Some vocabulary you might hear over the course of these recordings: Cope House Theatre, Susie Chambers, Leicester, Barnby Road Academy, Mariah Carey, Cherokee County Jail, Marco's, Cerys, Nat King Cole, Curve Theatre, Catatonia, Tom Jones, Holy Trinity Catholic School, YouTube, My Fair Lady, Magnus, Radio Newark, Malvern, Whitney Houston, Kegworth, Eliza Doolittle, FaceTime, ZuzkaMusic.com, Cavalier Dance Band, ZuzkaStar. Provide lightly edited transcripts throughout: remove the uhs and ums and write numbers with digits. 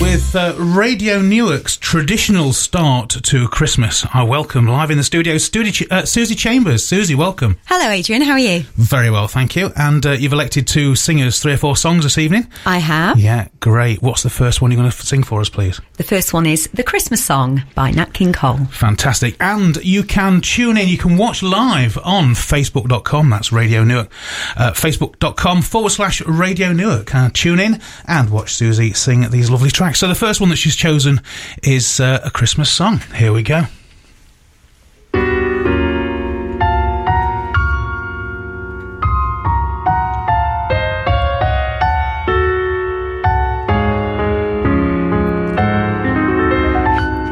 With Radio Newark's traditional start to Christmas, I welcome live in the studio Susie Chambers. Susie, welcome. Hello, Adrian. How are you? Very well, thank you. And you've elected to sing us three or four songs this evening. I have. Yeah, great. What's the first one you're going to sing for us, please? The first one is The Christmas Song by Nat King Cole. Fantastic. And you can tune in, you can watch live on Facebook.com, that's Radio Newark, Facebook.com/Radio Newark. Tune in and watch Susie sing these lovely tracks. So the first one that she's chosen is A Christmas Song. Here we go.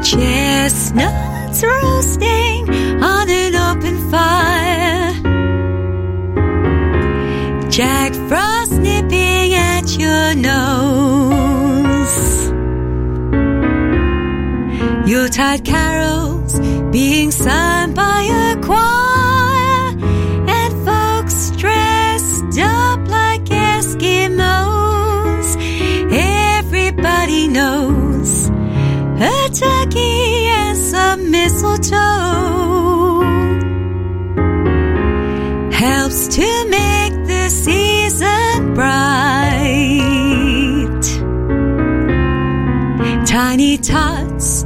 Chestnuts roasting on an open fire, Jack Frost nipping at your nose, Yuletide carols being sung by a choir, and folks dressed up like Eskimos. Everybody knows a turkey, mistletoe helps to make the season bright. Tiny tots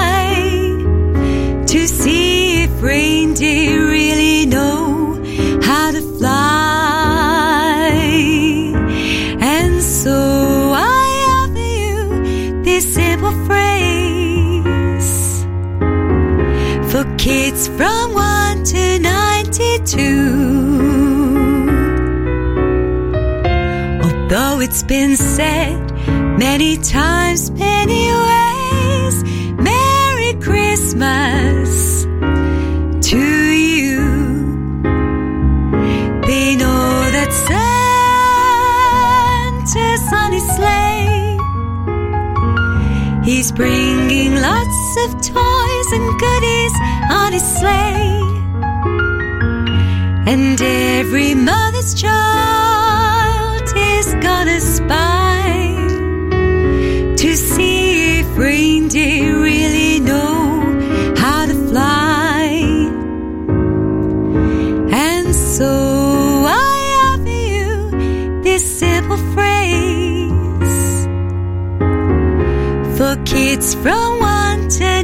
to see if reindeer really know how to fly. And so I offer you this simple phrase for kids from 1 to 92. Although it's been said many times, many ways, Merry Christmas to you. They know that Santa's on his sleigh. He's bringing lots of toys and goodies on his sleigh. And every mother's child is gonna spy to see if reindeer really know how to fly. And so I offer you this simple phrase for kids from 1 to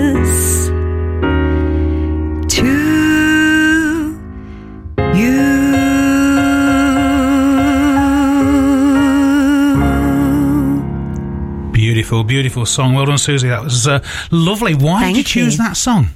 to you. Beautiful, beautiful song. Well done, Susie. That was lovely. Why did you choose that song?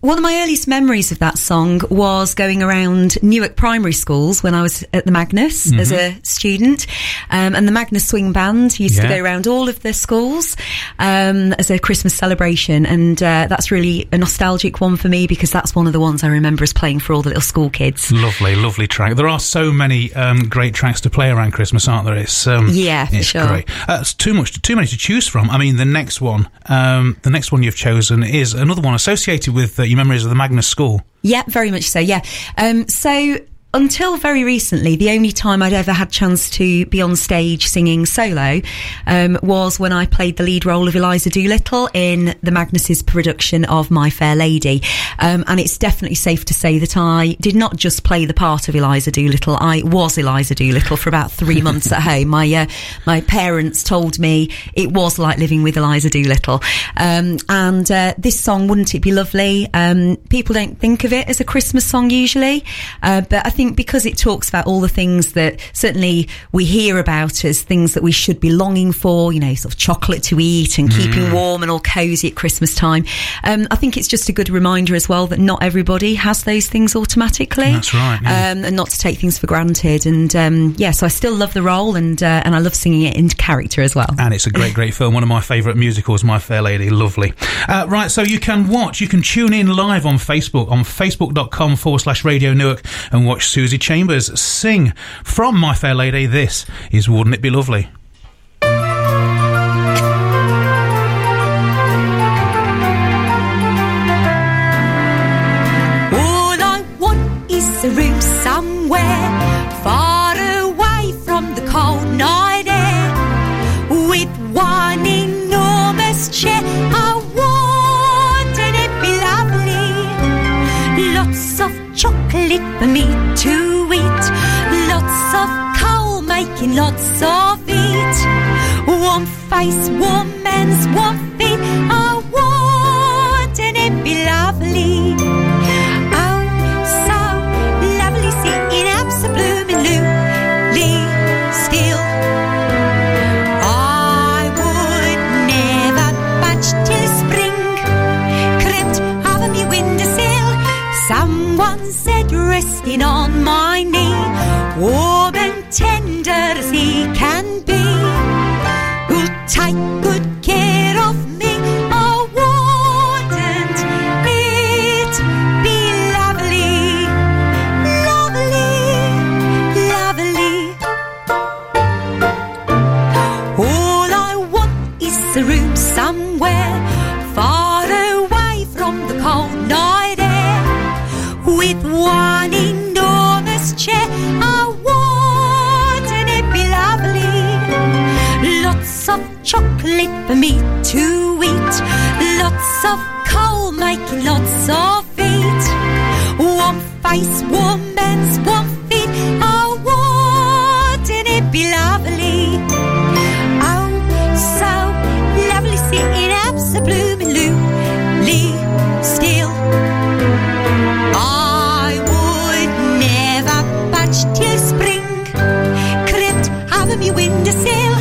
One of my earliest memories of that song was going around Newark primary schools when I was at the Magnus as a student, and the Magnus swing band used to go around all of the schools as a Christmas celebration, and that's really a nostalgic one for me because that's one of the ones I remember as playing for all the little school kids. Lovely, lovely track. There are so many great tracks to play around Christmas, aren't there? It's it's sure. Great. It's too many to choose from. I mean, the next one you've chosen is another one associated with your memories of the Magnus School. Yeah, very much so, yeah. So until very recently, the only time I'd ever had chance to be on stage singing solo was when I played the lead role of Eliza Doolittle in the Magnus's production of My Fair Lady. And it's definitely safe to say that I did not just play the part of Eliza Doolittle. I was Eliza Doolittle for about 3 months at home. My parents told me it was like living with Eliza Doolittle. And this song, Wouldn't It Be Lovely? People don't think of it as a Christmas song usually, but I think because it talks about all the things that certainly we hear about as things that we should be longing for, you know, sort of chocolate to eat and keeping warm and all cosy at Christmas time. I think it's just a good reminder as well that not everybody has those things automatically. That's right. Yeah. And not to take things for granted. And so I still love the role, and I love singing it in character as well. And it's a great film. One of my favourite musicals, My Fair Lady. Lovely. Right, so you can tune in live on Facebook on facebook.com/Radio Newark and watch Susie Chambers sing from My Fair Lady. This is Wouldn't It Be Lovely. All I want is a room somewhere far away from the cold night air, with one enormous chair. Chocolate for me to eat, lots of coal making lots of heat, warm face, warm hands, warm feet. Oh, wouldn't it be lovely? Oh, so lovely, sitting absolutely still. I would never budge till spring crept over me windowsill. Someone said, resting on my knee, warm and tender as he can be, will take good care of me. Oh, wouldn't it be lovely, lovely, lovely? All I want is a room somewhere far away from the cold night, with one enormous chair. Oh, wouldn't it be lovely? Lots of chocolate for me to eat, lots of coal making lots of feet, warm face, warm hands, warm feet. Oh, wouldn't it be lovely? Oh, so lovely, sitting absolutely still. Till spring crept over me windowsill.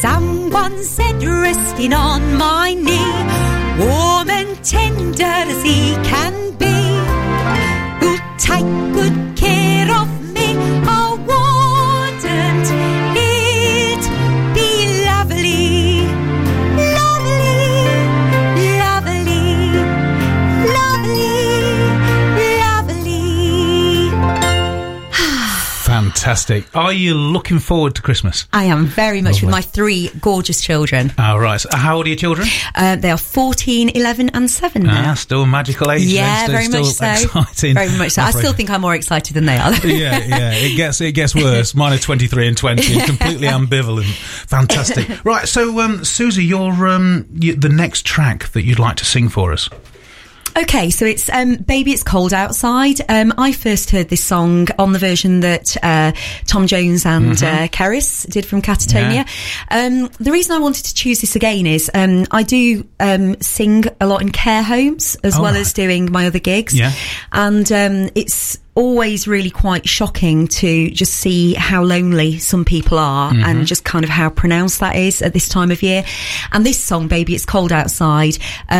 Someone said, resting on my knee, warm and tender as he can be, who'll take good care of me. Oh, wouldn't it be lovely, lovely, lovely, lovely, lovely. Fantastic. Are you looking forward to Christmas? I am very much. Lovely. With my three gorgeous children. All right. So how old are your children? They are 14, 11 and 7 now. Still magical age. Yeah, very still much so. Exciting. Very much so. I still think I'm more excited than they are. Yeah. It gets worse. Mine are 23 and 20. Completely ambivalent. Fantastic. Right. So, Susie, you're the next track that you'd like to sing for us. Okay, so it's Baby It's Cold Outside. I first heard this song on the version that Tom Jones and Cerys did from Catatonia. Yeah. The reason I wanted to choose this again is I do sing a lot in care homes as as doing my other gigs. Yeah. And it's always really quite shocking to just see how lonely some people are and just kind of how pronounced that is at this time of year. And this song, Baby It's Cold Outside,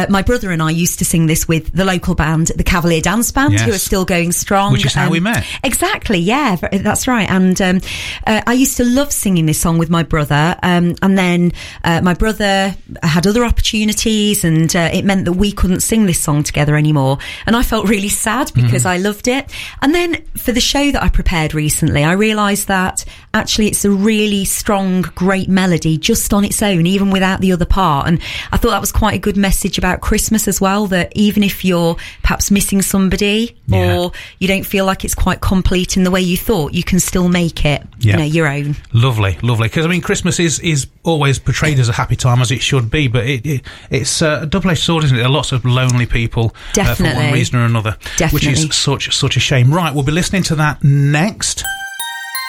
my brother and I used to sing this with the local band, the Cavalier Dance Band, who are still going strong. Which is how we met. Exactly, yeah, that's right. And I used to love singing this song with my brother. And then my brother had other opportunities, and it meant that we couldn't sing this song together anymore. And I felt really sad because I loved it. And And then for the show that I prepared recently, I realised that actually it's a really strong, great melody just on its own, even without the other part. And I thought that was quite a good message about Christmas as well, that even if you're perhaps missing somebody or you don't feel like it's quite complete in the way you thought, you can still make it you know, your own. Lovely, lovely. Because, I mean, Christmas is always portrayed as a happy time, as it should be, but it's a double-edged sword, isn't it? There are lots of lonely people for one reason or another, which is such a shame. Right, we'll be listening to that next.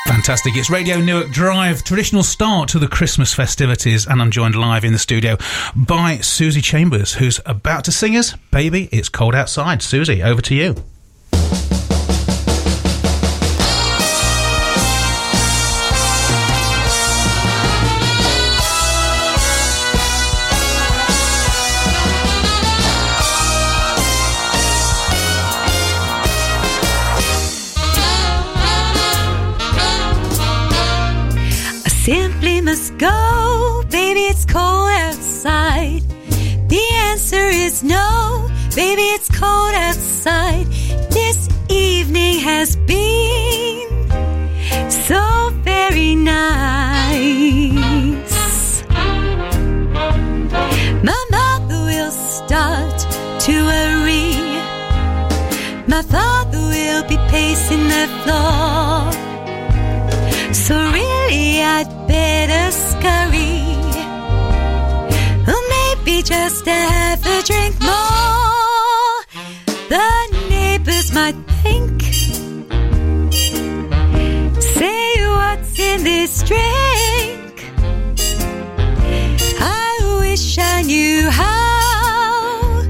Fantastic. It's Radio Newark Drive. Traditional start to the Christmas festivities, and I'm joined live in the studio by Susie Chambers, who's about to sing us Baby, It's Cold Outside. Susie, over to you. Simply must go, baby, it's cold outside. The answer is no, baby, it's cold outside. This evening has been so very nice. My mother will start to worry. My father will be pacing the floor. So really I'd better scurry, or maybe just have a drink more. The neighbours might think, say what's in this drink. I wish I knew how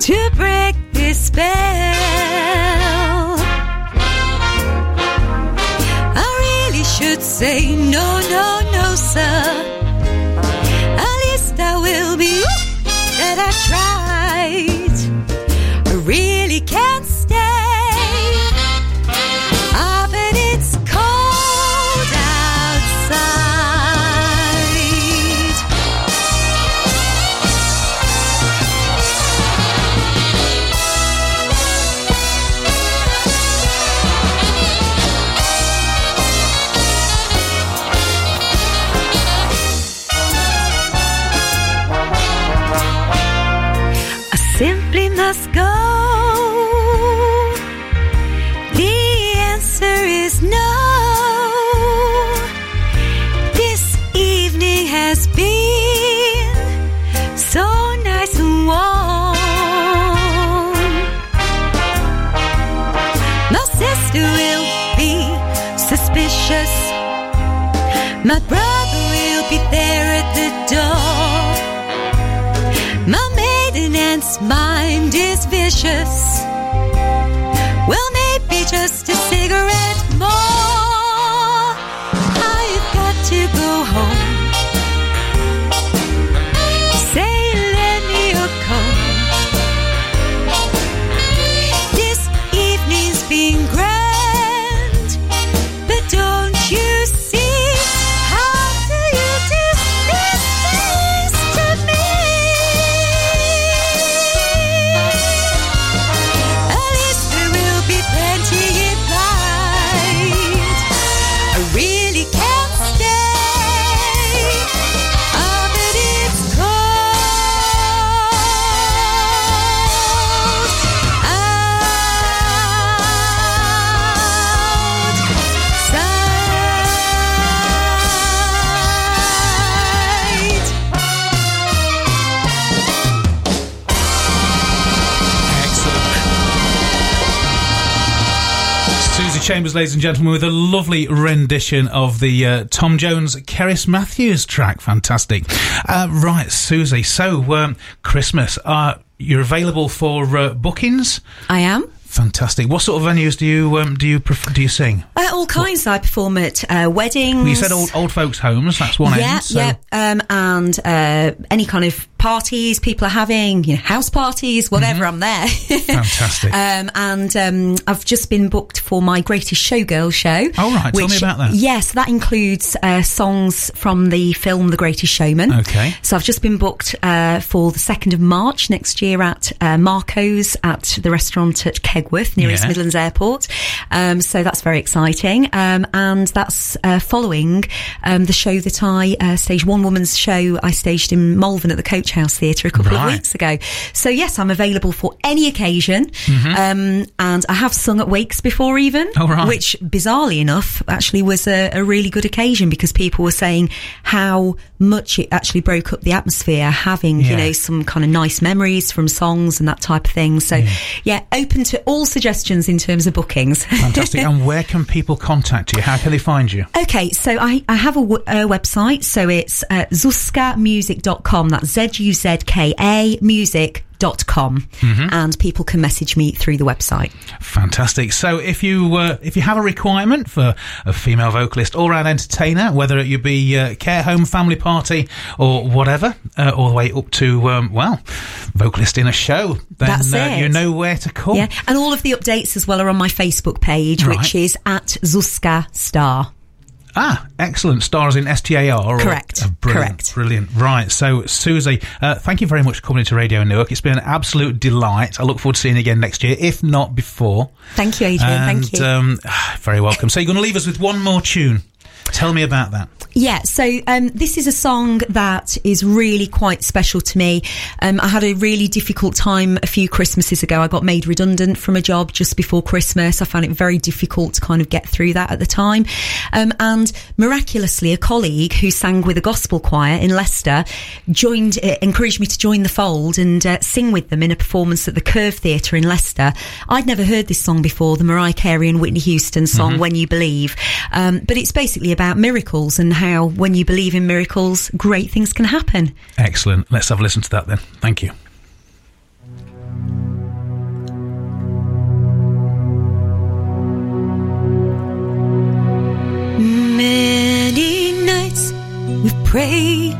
to break this spell. I really should say no. Sir, at least I will be that I tried. I really can't stay. Ah, but it's cold outside. Must go. The answer is no. This evening has been so nice and warm. My sister will be suspicious. My brother will be there at the door. My maiden aunt's mind is vicious. Well, maybe just a cigarette more. I've got to go home. Say, lend me your coat. This evening's been grand, but don't you see? How do you dismiss this to me? Chambers, ladies and gentlemen, with a lovely rendition of the Tom Jones Cerys Matthews track. Fantastic. Right, Susie, so Christmas, you're available for bookings? I am. Fantastic. What sort of venues do you sing? All kinds. What? I perform at weddings. Well, you said old folks' homes. That's one end. So. And any kind of parties people are having, you know, house parties, whatever, I'm there. Fantastic. I've just been booked for my Greatest Showgirl show. Oh, right. Tell me about that. Yes, that includes songs from the film The Greatest Showman. Okay. So I've just been booked for the 2nd of March next year at Marco's, at the restaurant at Kegworth, near East Midlands Airport. So that's very exciting. And that's following the show that I staged, one woman's show I staged in Malvern at the Cope House Theatre a couple of weeks ago. So yes, I'm available for any occasion. And I have sung at wakes before even, which bizarrely enough actually was a really good occasion, because people were saying how much it actually broke up the atmosphere, having you know, some kind of nice memories from songs and that type of thing. So yeah, open to all suggestions in terms of bookings. Fantastic. And where can people contact you? How can they find you? Okay, so I have a website, so it's ZuzkaMusic.com. that's ZuzkaMusic.com. And people can message me through the website. Fantastic. So if you have a requirement for a female vocalist, all-round entertainer, whether it be care home, family party or whatever, all the way up to well, vocalist in a show, then that's it. You know where to call. Yeah. And all of the updates as well are on my Facebook page, which is at ZuzkaStar. Ah, excellent. Stars in S-T-A-R. Correct. Brilliant. Right. So, Susie, thank you very much for coming to Radio Newark. It's been an absolute delight. I look forward to seeing you again next year, if not before. Thank you, Adrian. And, thank you. Very welcome. So you're going to leave us with one more tune. Tell me about that. Yeah, so this is a song that is really quite special to me. I had a really difficult time a few Christmases ago. I got made redundant from a job just before Christmas. I found it very difficult to kind of get through that at the time. And miraculously, a colleague who sang with a gospel choir in Leicester joined, encouraged me to join the fold and sing with them in a performance at the Curve Theatre in Leicester. I'd never heard this song before, the Mariah Carey and Whitney Houston song, When You Believe. But it's basically about miracles and how when you believe in miracles, great things can happen. Excellent. Let's have a listen to that then. Thank you. Many nights we've prayed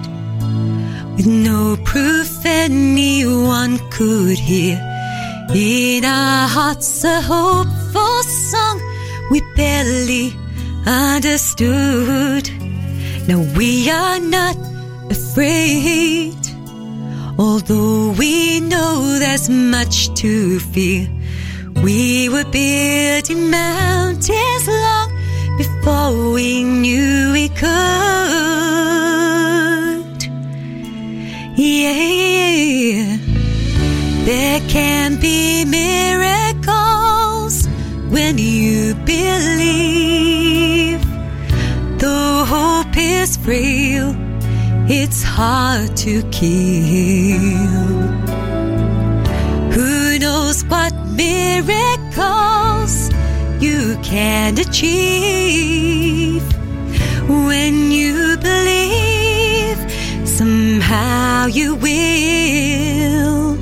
with no proof anyone could hear. In our hearts a hopeful song we barely understood. Now we are not afraid, although we know there's much to fear. We were building mountains long before we knew we could. Yeah, there can be miracles when you believe. Though hope is frail, it's hard to kill. Who knows what miracles you can achieve? When you believe, somehow you will.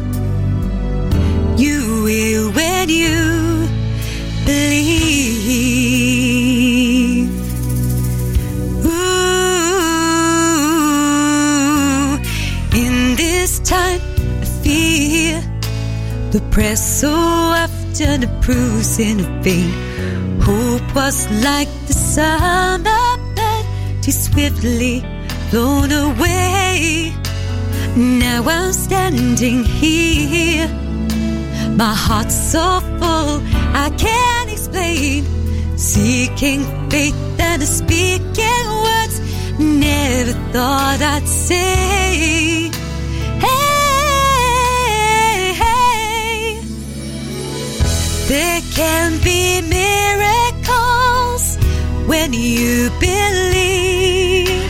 You will when you believe. Time of fear, the press so often approves in vain. Hope was like the summer bird, too swiftly blown away. Now I'm standing here, my heart's so full I can't explain. Seeking faith and speaking words never thought I'd say. There can be miracles when you believe.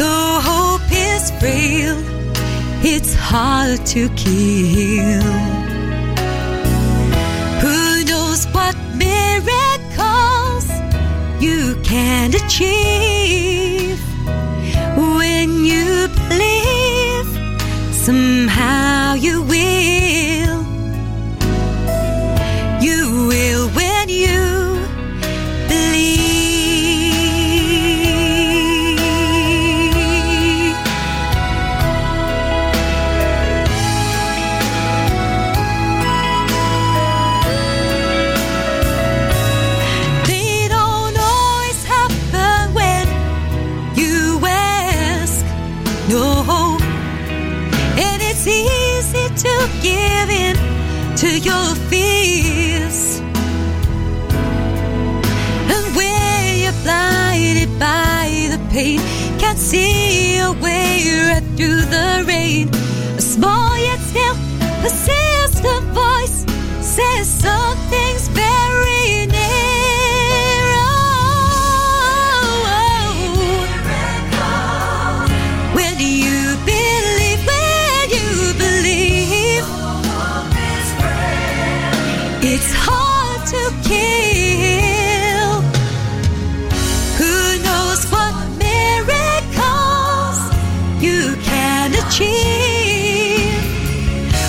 Though hope is frail, it's hard to kill. Who knows what miracles you can achieve? When you believe, somehow you will. You will when you believe. afraid. Can't see a way right through the rain. A small yet still persistent voice says something's very near. Oh, oh. When do you believe? When you believe? It's hard to keep.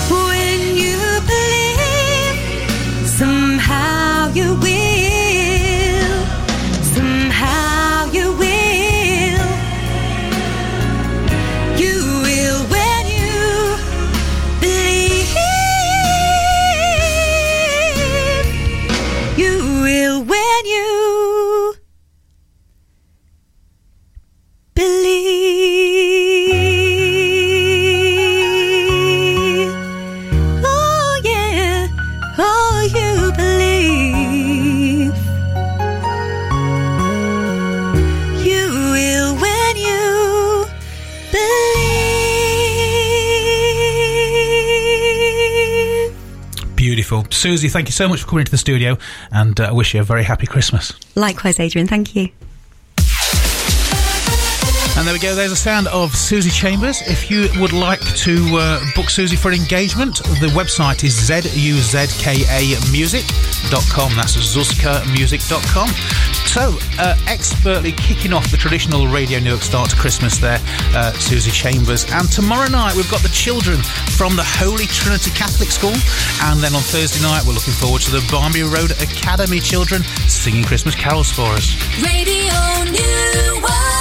When you believe, somehow you will. Somehow you will. You will when you believe. You will when you believe. Susie, thank you so much for coming into the studio, and I wish you a very happy Christmas. Likewise, Adrian, thank you. And there we go, there's the sound of Susie Chambers. If you would like to book Susie for an engagement, the website is ZuzkaMusic.com. That's ZuzkaMusic.com. So, expertly kicking off the traditional Radio Newark start to Christmas there, Susie Chambers. And tomorrow night we've got the children from the Holy Trinity Catholic School. And then on Thursday night we're looking forward to the Barnby Road Academy children singing Christmas carols for us. Radio Newark.